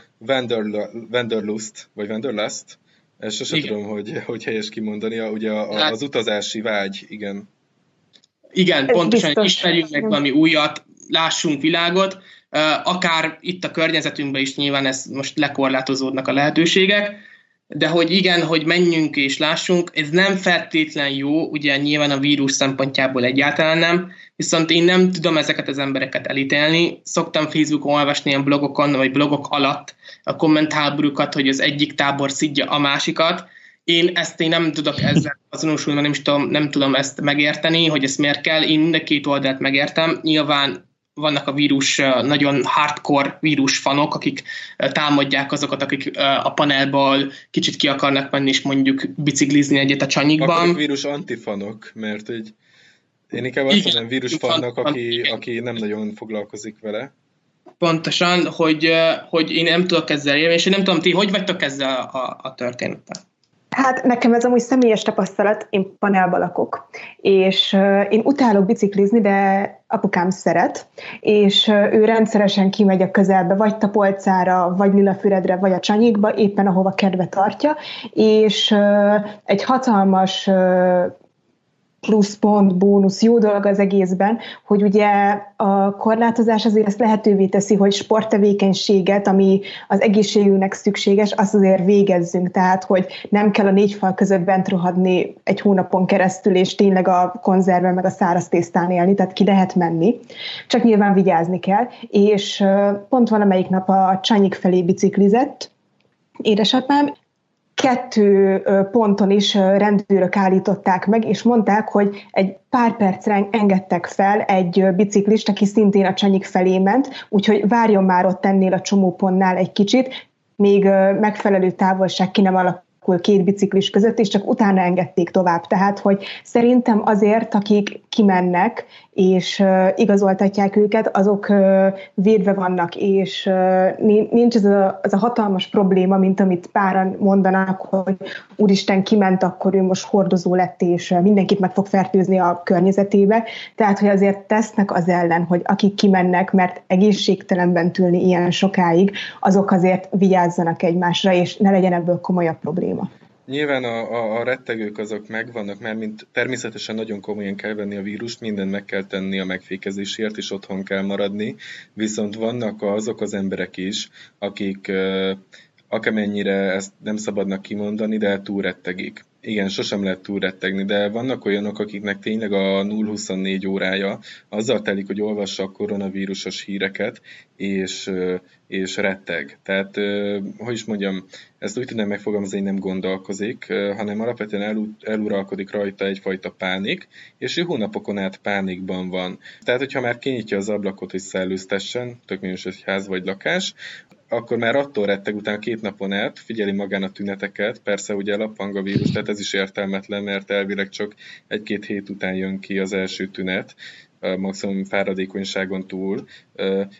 Wanderlust, vagy Wanderlust, és sosem tudom, hogy, hogy helyes kimondani, ugye a, az utazási vágy, igen. Igen, ez pontosan, biztos. Ismerjünk meg valami újat, lássunk világot, akár itt a környezetünkben is nyilván ez most lekorlátozódnak a lehetőségek, de hogy igen, hogy menjünk és lássunk, ez nem feltétlen jó, ugye nyilván a vírus szempontjából egyáltalán nem, viszont én nem tudom ezeket az embereket elítélni. Szoktam Facebookon olvasni ilyen blogokon, vagy blogok alatt a kommentháborúkat, hogy az egyik tábor szidja a másikat. Én ezt én nem tudok ezzel azonosulni, nem, tudom, nem tudom ezt megérteni, hogy ezt miért kell. Én mind a két oldalt megértem. Nyilván vannak a vírus, nagyon hardcore vírus fanok, akik támadják azokat, akik a panelból kicsit ki akarnak menni, és mondjuk biciklizni egyet a csanyikban. Akkor vírus antifanok, mert egy, én inkább azt mondanám vírus fannak, aki, aki nem nagyon foglalkozik vele. Pontosan, hogy, hogy én nem tudok ezzel élni, és én nem tudom, ti hogy vagytok ezzel a, a történettel? Hát nekem ez amúgy személyes tapasztalat, én panelban lakok, és uh, én utálok biciklizni, de apukám szeret, és uh, ő rendszeresen kimegy a közelbe, vagy Tapolcára, vagy Lilafüredre, vagy a Csanyékba, éppen ahova kedve tartja, és uh, egy hatalmas uh, pluszpont, bónusz, jó dolog az egészben, hogy ugye a korlátozás azért ezt lehetővé teszi, hogy sporttevékenységet, ami az egészségünknek szükséges, azt azért végezzünk. Tehát, hogy nem kell a négy fal között bent rohadni egy hónapon keresztül, és tényleg a konzerven meg a száraz tésztán élni, tehát ki lehet menni. Csak nyilván vigyázni kell. És pont valamelyik nap a Csanyik felé biciklizett édesapám, kettő ponton is rendőrök állították meg, és mondták, hogy egy pár percre engedtek fel egy biciklist, aki szintén a Csanyik felé ment, úgyhogy várjon már ott ennél a csomópontnál egy kicsit, még megfelelő távolság ki nem alakul két biciklis között, és csak utána engedték tovább. Tehát, hogy szerintem azért, akik kimennek, és igazoltatják őket, azok védve vannak, és nincs ez a, az a hatalmas probléma, mint amit páran mondanak, hogy úristen, kiment, akkor ő most hordozó lett, és mindenkit meg fog fertőzni a környezetébe. Tehát, hogy azért tesznek az ellen, hogy akik kimennek, mert egészségtelen bent ülni ilyen sokáig, azok azért vigyázzanak egymásra, és ne legyen ebből komolyabb probléma. Nyilván a, a, a rettegők azok megvannak, mert mint természetesen nagyon komolyan kell venni a vírust, mindent meg kell tenni a megfékezésért, és otthon kell maradni, viszont vannak azok az emberek is, akik akármennyire ezt nem szabadnak kimondani, de túlrettegik. Igen, sosem lehet túlrettegni, de vannak olyanok, akiknek tényleg a nulla huszonnégy órája azzal telik, hogy olvassa a koronavírusos híreket, és, és retteg. Tehát, hogy is mondjam, ezt úgy tudnám megfogalmazni, hogy nem gondolkozik, hanem alapvetően elú, eluralkodik rajta egyfajta pánik, és ő hónapokon át pánikban van. Tehát, hogyha már kinyitja az ablakot, hogy szellőztessen, tök minős, hogy ház vagy lakás, akkor már attól retteg, utána két napon át figyeli magán a tüneteket, persze ugye lappang a vírus, tehát ez is értelmetlen, mert elvileg csak egy-két hét után jön ki az első tünet, maximum fáradékonyságon túl.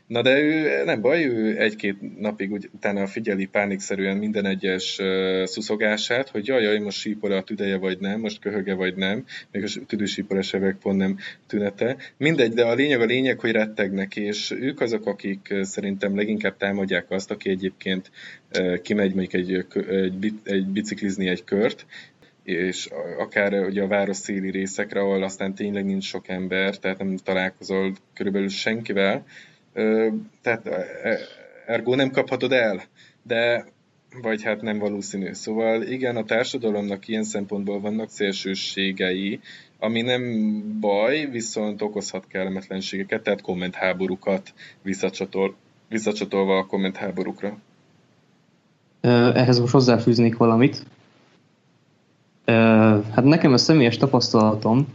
Na de ő nem baj, ő egy-két napig utána figyeli pánikszerűen minden egyes szuszogását, hogy jaj, jaj, most sípol a tüdeje vagy nem, most köhöge vagy nem, még a tüdősípolás evek pont nem tünete. Mindegy, de a lényeg a lényeg, hogy rettegnek, és ők azok, akik szerintem leginkább támadják azt, aki egyébként kimegy mondjuk egy, egy, egy biciklizni egy kört, és akár ugye a város széli részekre, ahol aztán tényleg nincs sok ember, tehát nem találkozol körülbelül senkivel, tehát ergo nem kaphatod el, de vagy hát nem valószínű. Szóval igen, a társadalomnak ilyen szempontból vannak szélsőségei, ami nem baj, viszont okozhat kellemetlenségeket, tehát kommentháborúkat visszacsatol, visszacsatolva a kommentháborúkra. Ehhez most hozzáfűznék valamit. Hát nekem a személyes tapasztalatom,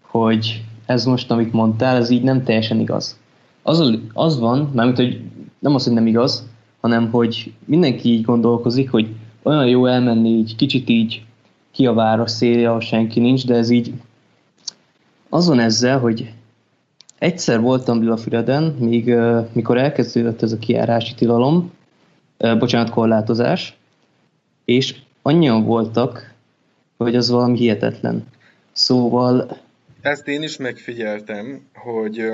hogy ez most, amit mondtál, ez így nem teljesen igaz. Az, az van, mármint, hogy nem az, hogy nem igaz, hanem, hogy mindenki így gondolkozik, hogy olyan jó elmenni így, kicsit így ki a város szélére, ahol senki nincs, de ez így az van ezzel, hogy egyszer voltam Lilafüreden, még mikor elkezdődött ez a kijárási tilalom, bocsánat, korlátozás, és annyian voltak, hogy az valami hihetetlen. Szóval... Ezt én is megfigyeltem, hogy,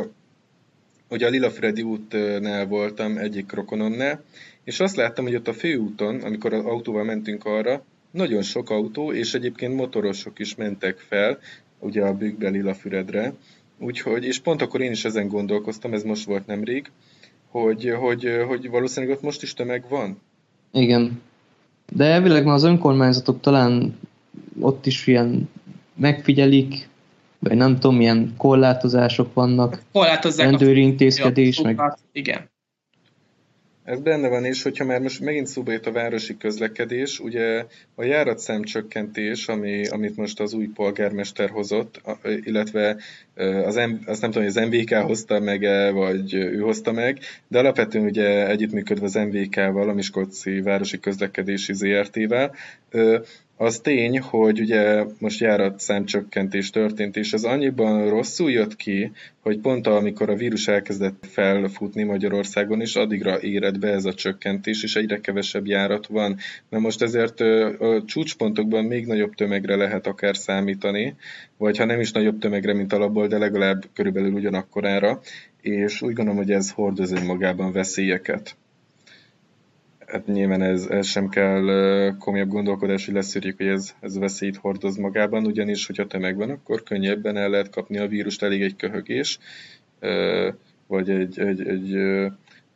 hogy a Lilafredi útnál voltam egyik rokonomnál, és azt láttam, hogy ott a főúton, amikor az autóval mentünk arra, nagyon sok autó, és egyébként motorosok is mentek fel, ugye a Bükkbe, Lilafüredre, úgyhogy, és pont akkor én is ezen gondolkoztam, ez most volt nemrég, hogy, hogy, hogy valószínűleg ott most is tömeg van. Igen. De elvileg már az önkormányzatok talán ott is ilyen megfigyelik, vagy nem tudom, milyen korlátozások vannak, rendőri intézkedés, meg... Igen. Ez benne van, és hogyha már most megint szóba jött a városi közlekedés, ugye a járatszámcsökkentés, ami, amit most az új polgármester hozott, illetve az, azt nem tudom, hogy az em vé ká hozta meg, vagy ő hozta meg, de alapvetően ugye együttműködve az em vé ká-val, a Miskolci Városi Közlekedési zé er té-vel, az tény, hogy ugye most járatszámcsökkentés történt, és az annyiban rosszul jött ki, hogy pont amikor a vírus elkezdett felfutni Magyarországon is, addigra érett be ez a csökkentés, és egyre kevesebb járat van. Na most ezért a csúcspontokban még nagyobb tömegre lehet akár számítani, vagy ha nem is nagyobb tömegre, mint alapból, de legalább körülbelül ugyanakkorára, és úgy gondolom, hogy ez hordoz magában veszélyeket. Hát nyilván ez, ez sem kell komolyabb gondolkodás, hogy leszűrjük, hogy ez, ez veszélyt hordoz magában, ugyanis, hogyha tömegben, akkor könnyebben el lehet kapni a vírust, elég egy köhögés, vagy egy, egy, egy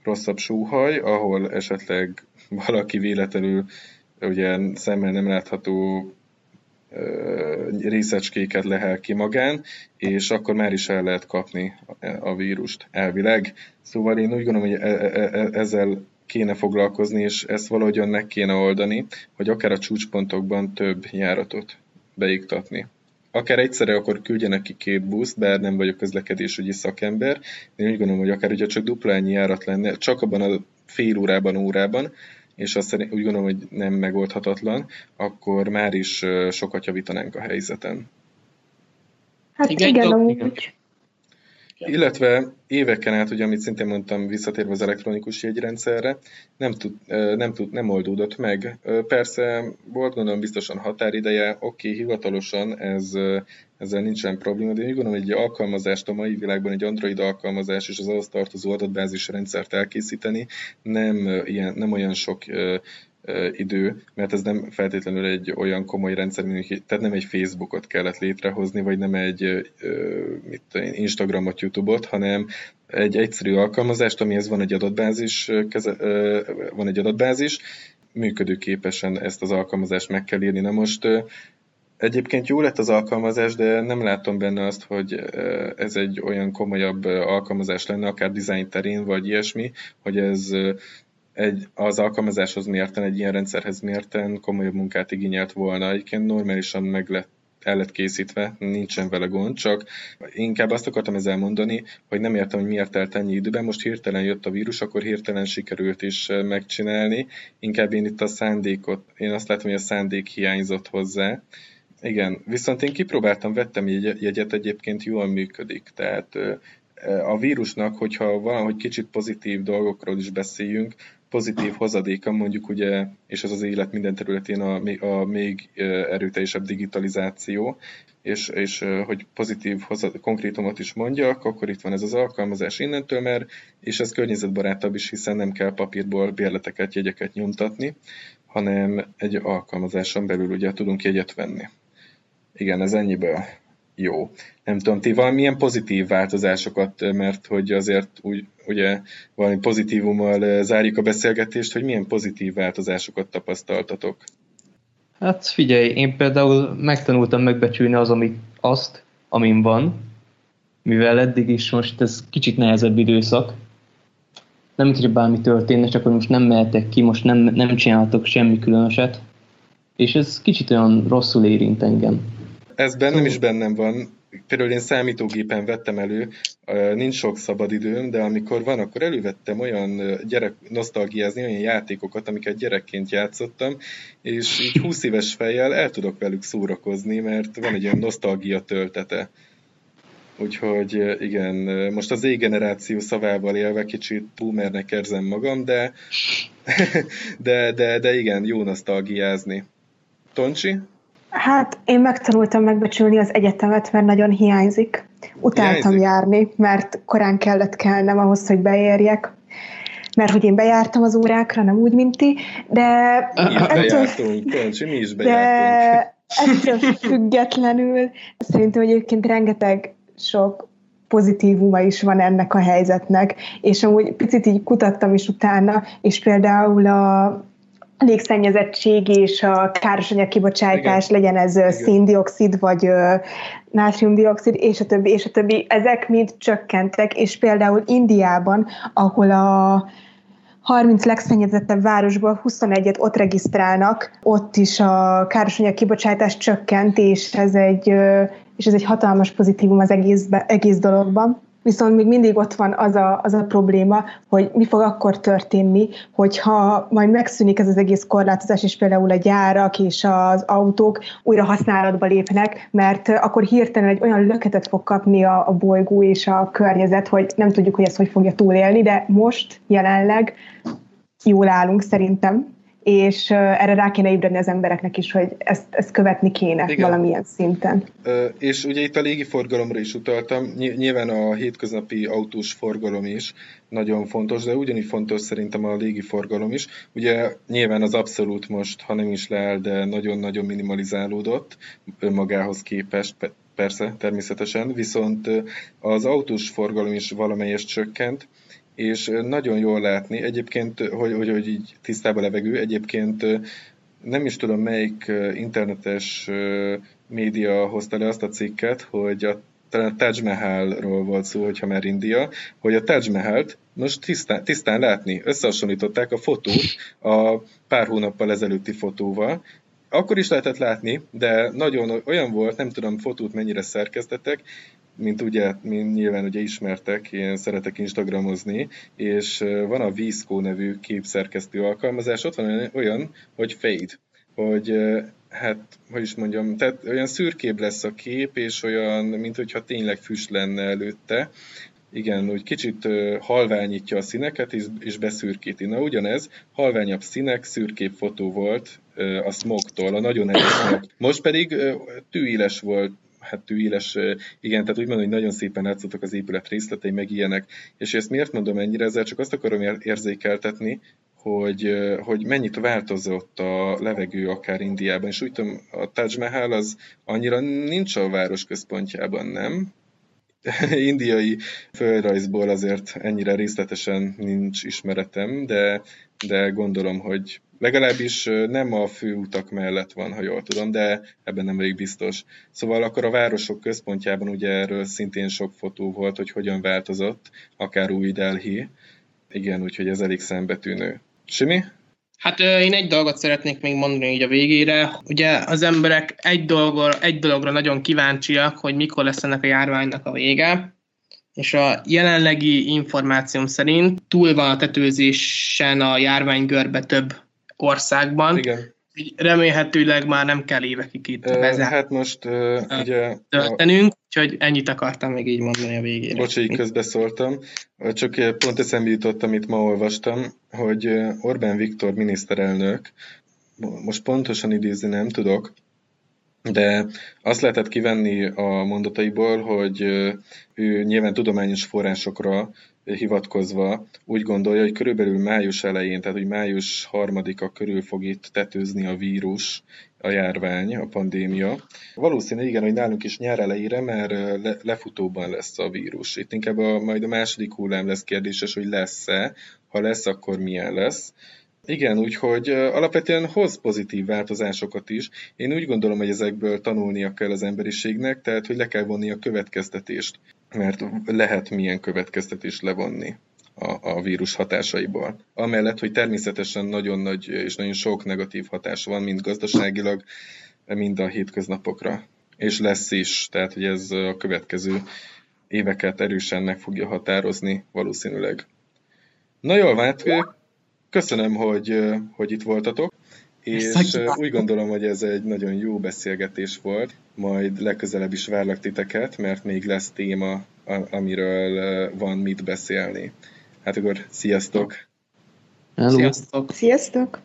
rosszabb sóhaj, ahol esetleg valaki véletlenül ugye szemmel nem látható részecskéket lehel ki magán, és akkor már is el lehet kapni a vírust elvileg. Szóval én úgy gondolom, hogy ezzel kéne foglalkozni, és ezt valahogyan meg kéne oldani, hogy akár a csúcspontokban több járatot beiktatni. Akár egyszerre akkor küldjenek ki két buszt, bár nem vagyok közlekedésügyi szakember, én úgy gondolom, hogy akár ugye csak duplányi járat lenne, csak abban a fél órában, órában, és azt úgy gondolom, hogy nem megoldhatatlan, akkor már is sokat javítanánk a helyzeten. Hát igen, igen amúgy. Illetve éveken át, ugye, amit szintén mondtam, visszatérve az elektronikus jegyrendszerre, nem, tud, nem, tud, nem oldódott meg. Persze volt, gondolom, biztosan határideje, oké, okay, hivatalosan ez, ezzel nincsen probléma, de én gondolom, hogy egy alkalmazást a mai világban, egy Android alkalmazás és az ahhoz tartozó adatbázis rendszert elkészíteni nem, ilyen, nem olyan sok idő, mert ez nem feltétlenül egy olyan komoly rendszer, tehát nem egy Facebookot kellett létrehozni, vagy nem egy mit tudom én, Instagramot, YouTube-ot, hanem egy egyszerű alkalmazást, amihez van egy adatbázis, van egy adatbázis, működőképesen ezt az alkalmazást meg kell írni. Na most egyébként jó lett az alkalmazás, de nem látom benne azt, hogy ez egy olyan komolyabb alkalmazás lenne, akár design terén, vagy ilyesmi, hogy ez Egy, az alkalmazáshoz mérten, egy ilyen rendszerhez mérten komolyabb munkát igényelt volna. Egyébként normálisan meg lett, el lett készítve, nincsen vele gond, csak inkább azt akartam ezzel mondani, hogy nem értem, hogy miért telt ennyi időben, most hirtelen jött a vírus, akkor hirtelen sikerült is megcsinálni. Inkább én itt a szándékot, én azt látom, hogy a szándék hiányzott hozzá. Igen, viszont én kipróbáltam, vettem jegyet, egyébként jól működik, tehát a vírusnak, hogyha valahogy kicsit pozitív dolgokról is beszéljünk, pozitív hozadéka mondjuk ugye, és ez az élet minden területén a, a még erőteljesebb digitalizáció, és, és hogy pozitív hozad, konkrétumot is mondjak, akkor itt van ez az alkalmazás innentől már, és ez környezetbarátabb is, hiszen nem kell papírból bérleteket, jegyeket nyomtatni, hanem egy alkalmazáson belül ugye tudunk jegyet venni. Igen, ez ennyiből. Jó. Nem tudom, ti valamilyen pozitív változásokat, mert hogy azért úgy, ugye valami pozitívummal zárjuk a beszélgetést, hogy milyen pozitív változásokat tapasztaltatok? Hát figyelj, én például megtanultam megbecsülni az, ami, azt, amin van, mivel eddig is most ez kicsit nehezebb időszak. Nem mint, hogy bármi történne, csak hogy most nem mehetek ki, most nem, nem csináltok semmi különöset, és ez kicsit olyan rosszul érint engem. Ez bennem is bennem van. Például én számítógépen vettem elő, nincs sok szabadidőm, de amikor van, akkor elővettem olyan gyerek, nosztalgiázni olyan játékokat, amiket gyerekként játszottam, és így húsz éves fejjel el tudok velük szórakozni, mert van egy olyan nosztalgia töltete. Úgyhogy igen, most az égeneráció szavával élve kicsit boomernek érzem magam, de, de, de, de igen, jó nosztalgiázni. Toncsi? Hát én megtanultam megbecsülni az egyetemet, mert nagyon hiányzik. Utáltam hiányzik. járni, mert korán kellett kelnem ahhoz, hogy beérjek. Mert hogy én bejártam az órákra, nem úgy, mint ti, de... Bejártunk, Toncsi, mi is bejártunk. Ettől függetlenül szerintem egyébként rengeteg sok pozitívuma is van ennek a helyzetnek, és amúgy picit így kutattam is utána, és például a légszennyezettség és a károsanyag kibocsátás, igen, legyen ez igen, széndioxid vagy nátriumdioxid, és a többi, és a többi, ezek mind csökkentek, és például Indiában, ahol a harminc legszennyezettebb városból huszonegyet ott regisztrálnak, ott is a károsanyag kibocsátás csökkent, és ez egy, és ez egy hatalmas pozitívum az egész, egész dologban. Viszont még mindig ott van az a, az a probléma, hogy mi fog akkor történni, hogyha majd megszűnik ez az egész korlátozás, és például a gyárak és az autók újra használatba lépnek, mert akkor hirtelen egy olyan löketet fog kapni a, a bolygó és a környezet, hogy nem tudjuk, hogy ezt hogy fogja túlélni, de most jelenleg jól állunk szerintem, és erre rá kéne ébredni az embereknek is, hogy ezt, ezt követni kéne, igen, valamilyen szinten. És ugye itt a légiforgalomra is utaltam, nyilván a hétköznapi autós forgalom is nagyon fontos, de ugyanígy fontos szerintem a légiforgalom is. Ugye nyilván az abszolút most, ha nem is leáll, de nagyon-nagyon minimalizálódott önmagához képest, persze, természetesen, viszont az autós forgalom is valamelyest csökkent, és nagyon jól látni, egyébként, hogy, hogy, hogy így tisztában levegő, egyébként nem is tudom, melyik internetes média hozta le azt a cikket, hogy a, talán a Taj Mahalról volt szó, hogyha már India, hogy a Taj Mahalt most tisztán, tisztán látni. Összehasonlították a fotót a pár hónappal ezelőtti fotóval. Akkor is lehetett látni, de nagyon olyan volt, nem tudom, fotót mennyire szerkesztettek, mint ugye, mint nyilván ugye ismertek, én szeretek instagramozni, és van a Visco nevű képszerkesztő alkalmazás, ott van olyan, hogy fade, hogy hát, hogy is mondjam, tehát olyan szürkébb lesz a kép, és olyan, mint hogyha tényleg füst lenne előtte, igen, úgy kicsit halványítja a színeket, és beszürkíti. Na ugyanez, halványabb színek, szürkébb fotó volt a smogtól, a nagyon erős smog. Most pedig tűéles volt, hát tűéles, igen, tehát úgy mondom, hogy nagyon szépen látszottak az épület részletei, meg ilyenek. És ezt miért mondom ennyire? Ezzel csak azt akarom érzékeltetni, hogy, hogy mennyit változott a levegő akár Indiában. És úgy tudom, a Taj Mahal az annyira nincs a város központjában, nem? Indiai földrajzból azért ennyire részletesen nincs ismeretem, de, de gondolom, hogy legalábbis nem a főutak mellett van, ha jól tudom, de ebben nem vagyok biztos. Szóval akkor a városok központjában ugye erről szintén sok fotó volt, hogy hogyan változott, akár új Delhi. Igen, úgyhogy ez elég szembetűnő. Simi? Hát én egy dolgot szeretnék még mondani így a végére. Ugye az emberek egy, dolgor, egy dologra nagyon kíváncsiak, hogy mikor lesz ennek a járványnak a vége, és a jelenlegi információm szerint túl van a tetőzésen a járványgörbe több országban. Igen. Így remélhetőleg már nem kell évekig itt e, bezárni. Hát most e, ugye... Történünk, úgyhogy ennyit akartam még így mondani a végére. Bocsi, közbeszóltam. Csak pont eszembe jutott, amit ma olvastam, hogy Orbán Viktor miniszterelnök, most pontosan idézni nem tudok, de azt lehetett kivenni a mondataiból, hogy ő nyilván tudományos forrásokra hivatkozva úgy gondolja, hogy körülbelül május elején, tehát hogy május harmadika körül fog itt tetőzni a vírus, a járvány, a pandémia. Valószínűleg igen, hogy nálunk is nyár elejére, mert le, lefutóban lesz a vírus. Itt inkább a, majd a második hullám lesz kérdéses, hogy lesz-e, ha lesz, akkor milyen lesz. Igen, úgyhogy alapvetően hoz pozitív változásokat is. Én úgy gondolom, hogy ezekből tanulnia kell az emberiségnek, tehát hogy le kell vonni a következtetést, mert lehet milyen következtetést levonni a, a vírus hatásaiból. Amellett, hogy természetesen nagyon nagy és nagyon sok negatív hatás van, mind gazdaságilag, mind a hétköznapokra. És lesz is, tehát hogy ez a következő éveket erősen meg fogja határozni valószínűleg. Na jól vált, köszönöm, hogy, hogy itt voltatok, És úgy gondolom, hogy ez egy nagyon jó beszélgetés volt, majd legközelebb is várlak titeket, mert még lesz téma, amiről van mit beszélni. Hát akkor sziasztok! Hello. Sziasztok! Sziasztok!